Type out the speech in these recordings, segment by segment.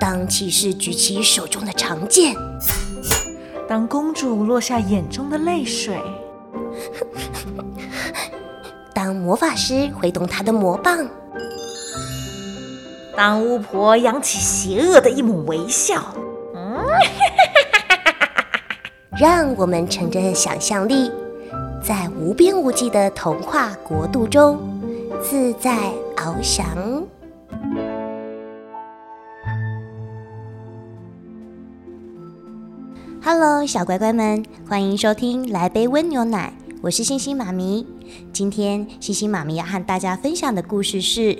当骑士举起手中的长剑，当公主落下眼中的泪水，当魔法师挥动她的魔棒，当巫婆扬起邪恶的一抹微笑，让我们乘着想象力，在无边无际的童话国度中自在翱翔。Hello， 小乖乖们，欢迎收听来杯温牛奶，我是星星妈咪。今天星星妈咪要和大家分享的故事是《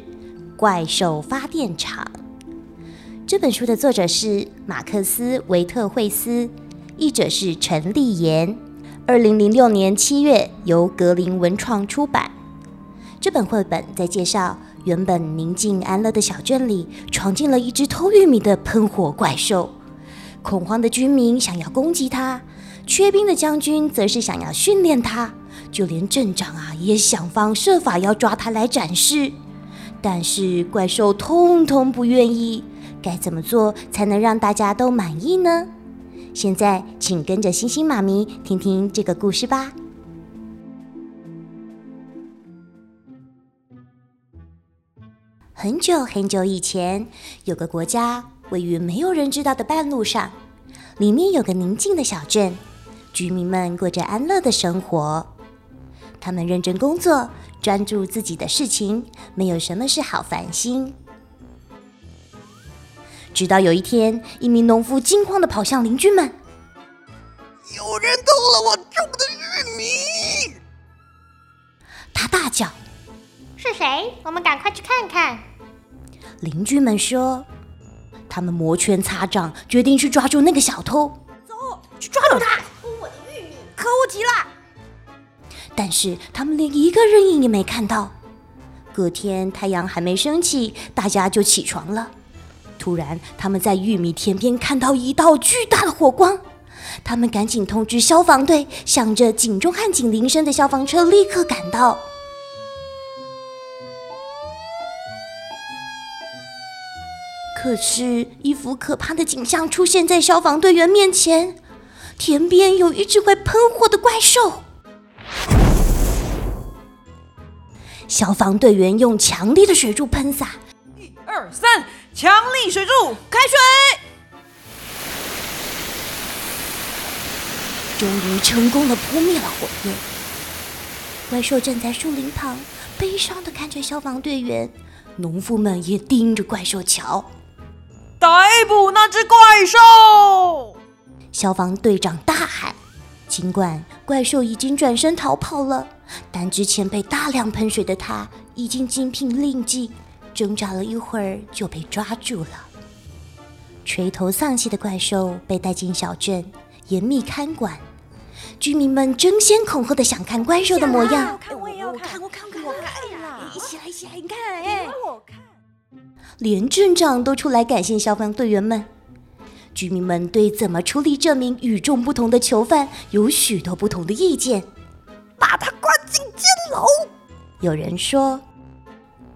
怪兽发电厂》。这本书的作者是马克思·维特惠斯，译者是陈立言，2006年7月由格林文创出版。这本绘本在介绍原本宁静安乐的小镇里，闯进了一只偷玉米的喷火怪兽。恐慌的居民想要攻击他，缺兵的将军则是想要训练他，就连镇长也想方设法要抓他来展示。但是怪兽通通不愿意，该怎么做才能让大家都满意呢？现在请跟着星星妈咪听听这个故事吧。很久很久以前，有个国家位于没有人知道的半路上，里面有个宁静的小镇，居民们过着安乐的生活。他们认真工作，专注自己的事情，没有什么是好烦心。直到有一天，一名农夫惊慌地跑向邻居们：“有人偷了我种的玉米！”他大叫：“是谁？我们赶快去看看！”邻居们说，他们摩拳擦掌，决定去抓住那个小偷。走，去抓住他！偷我的玉米，可恶极了！但是他们连一个人影也没看到。隔天太阳还没升起，大家就起床了。突然，他们在玉米田边看到一道巨大的火光，他们赶紧通知消防队，响着警钟和警铃声的消防车立刻赶到。可是，一幅可怕的景象出现在消防队员面前。田边有一只会喷火的怪兽。消防队员用强力的水柱喷洒，1、2、3，强力水柱开水！终于成功地扑灭了火焰。怪兽站在树林旁，悲伤地看着消防队员，农夫们也盯着怪兽瞧。逮捕那只怪兽！消防队长大喊。尽管怪兽已经转身逃跑了，但之前被大量喷水的他已经精疲力尽，挣扎了一会儿就被抓住了。垂头丧气的怪兽被带进小镇，严密看管。居民们争先恐后的想看怪兽的模样。我看，一起来，你看，我看。连镇长都出来感谢消防队员们。居民们对怎么处理这名与众不同的囚犯有许多不同的意见。把他关进监牢，有人说。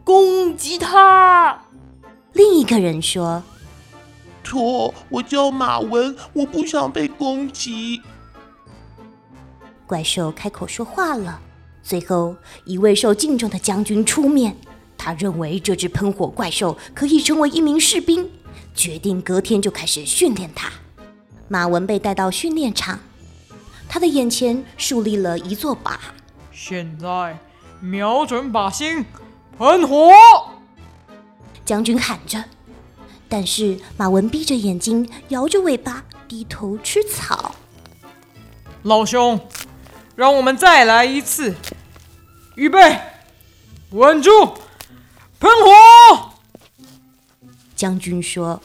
攻击他，另一个人说。错，我叫马文，我不想被攻击。怪兽开口说话了。最后，一位受敬重的将军出面。他认为这只喷火怪兽可以成为一名士兵，决定隔天就开始训练他。马文被带到训练场，他的眼前树立了一座靶。现在瞄准靶心，喷火！将军喊着，但是马文闭着眼睛，摇着尾巴，低头吃草。老兄，让我们再来一次。预备，稳住！喷火！将军说。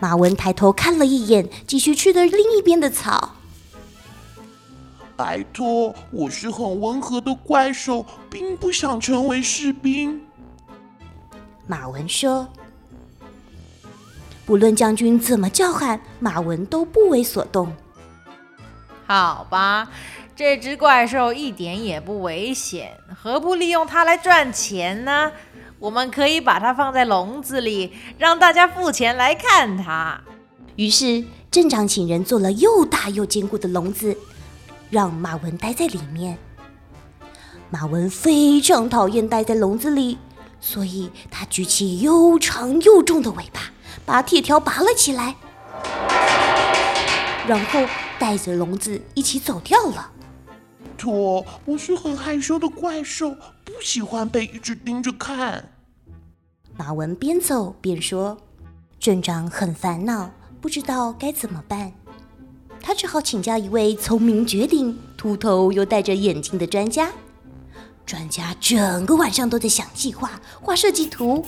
马文抬头看了一眼，继续吃的另一边的草。拜托，我是很温和的怪兽，并不想成为士兵。马文说。不论将军怎么叫喊，马文都不为所动。好吧，这只怪兽一点也不危险，何不利用它来赚钱呢？我们可以把它放在笼子里，让大家付钱来看它。于是镇长请人做了又大又坚固的笼子，让马文待在里面。马文非常讨厌待在笼子里，所以他举起又长又重的尾巴，把铁条拔了起来，然后带着笼子一起走掉了。我是很害羞的怪兽，不喜欢被一直盯着看。马文边走边说，镇长很烦恼，不知道该怎么办。他只好请教一位聪明绝顶、秃头又戴着眼镜的专家。专家整个晚上都在想计划、画设计图。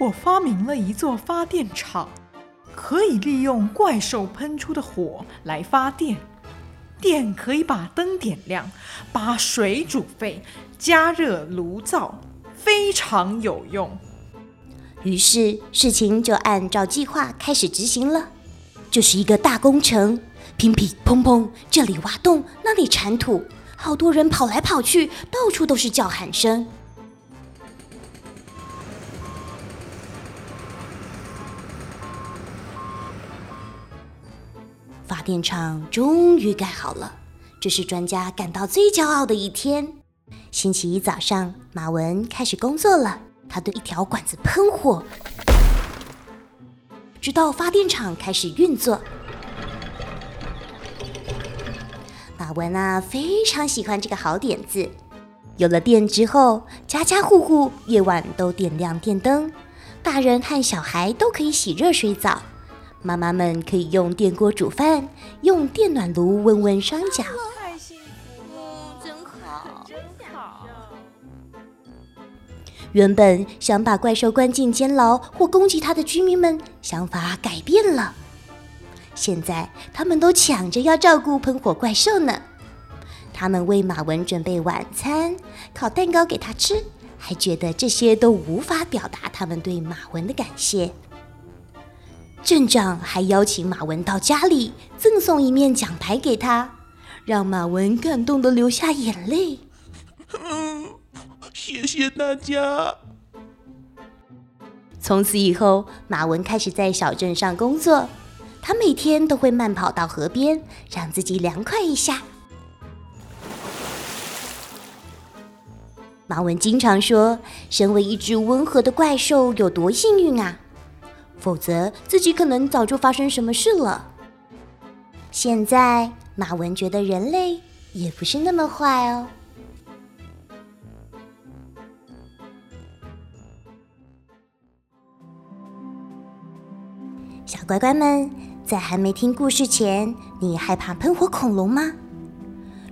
我发明了一座发电厂，可以利用怪兽喷出的火来发电，电可以把灯点亮，把水煮沸，加热炉灶，非常有用。于是事情就按照计划开始执行了。这是一个大工程，乒乒砰砰，这里挖洞，那里铲土，好多人跑来跑去，到处都是叫喊声。发电厂终于盖好了，这是专家感到最骄傲的一天。星期一早上，马文开始工作了。他对一条管子喷火，直到发电厂开始运作。马文非常喜欢这个好点子。有了电之后，家家户户夜晚都点亮电灯，大人和小孩都可以洗热水澡。妈妈们可以用电锅煮饭，用电暖炉温温双脚。太幸福了，真好，真好。原本想把怪兽关进监牢或攻击它的居民们，想法改变了。现在他们都抢着要照顾喷火怪兽呢。他们为马文准备晚餐，烤蛋糕给他吃，还觉得这些都无法表达他们对马文的感谢。镇长还邀请马文到家里，赠送一面奖牌给他，让马文感动得流下眼泪。谢谢大家。从此以后，马文开始在小镇上工作，他每天都会慢跑到河边，让自己凉快一下。马文经常说，身为一只温和的怪兽有多幸运啊，否则自己可能早就发生什么事了。现在马文觉得人类也不是那么坏哦。小乖乖们，在还没听故事前，你害怕喷火恐龙吗？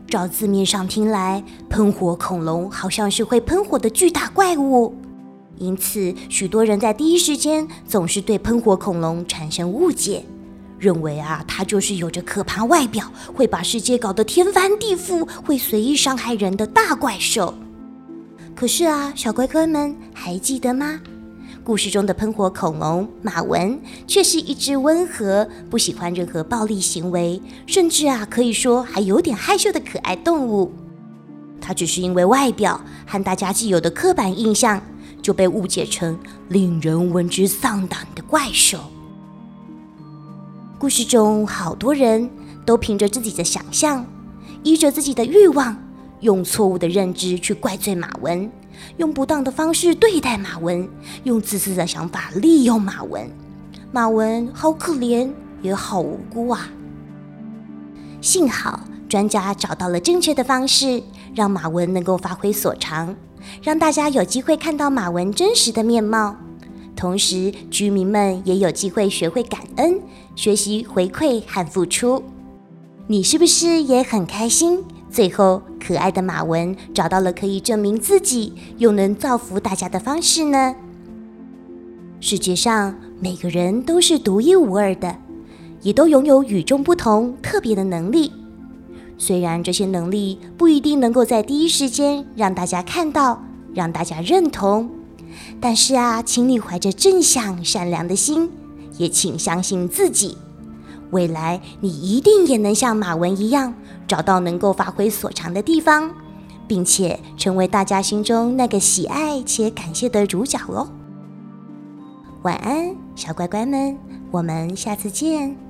照字面上听来，喷火恐龙好像是会喷火的巨大怪物，因此许多人在第一时间总是对喷火恐龙产生误解，认为它就是有着可怕外表，会把世界搞得天翻地覆，会随意伤害人的大怪兽。可是小乖乖们还记得吗？故事中的喷火恐龙马文却是一只温和，不喜欢任何暴力行为，甚至可以说还有点害羞的可爱动物。它只是因为外表和大家既有的刻板印象，就被误解成令人闻之丧胆的怪兽。故事中好多人都凭着自己的想象，依着自己的欲望，用错误的认知去怪罪马文，用不当的方式对待马文，用自私的想法利用马文。马文好可怜，也好无辜啊！幸好专家找到了正确的方式，让马文能够发挥所长，让大家有机会看到马文真实的面貌，同时居民们也有机会学会感恩，学习回馈和付出。你是不是也很开心？最后，可爱的马文找到了可以证明自己，又能造福大家的方式呢？世界上每个人都是独一无二的，也都拥有与众不同、特别的能力。虽然这些能力不一定能够在第一时间让大家看到，让大家认同，但是请你怀着正向善良的心，也请相信自己，未来你一定也能像马文一样，找到能够发挥所长的地方，并且成为大家心中那个喜爱且感谢的主角喽。晚安，小乖乖们，我们下次见。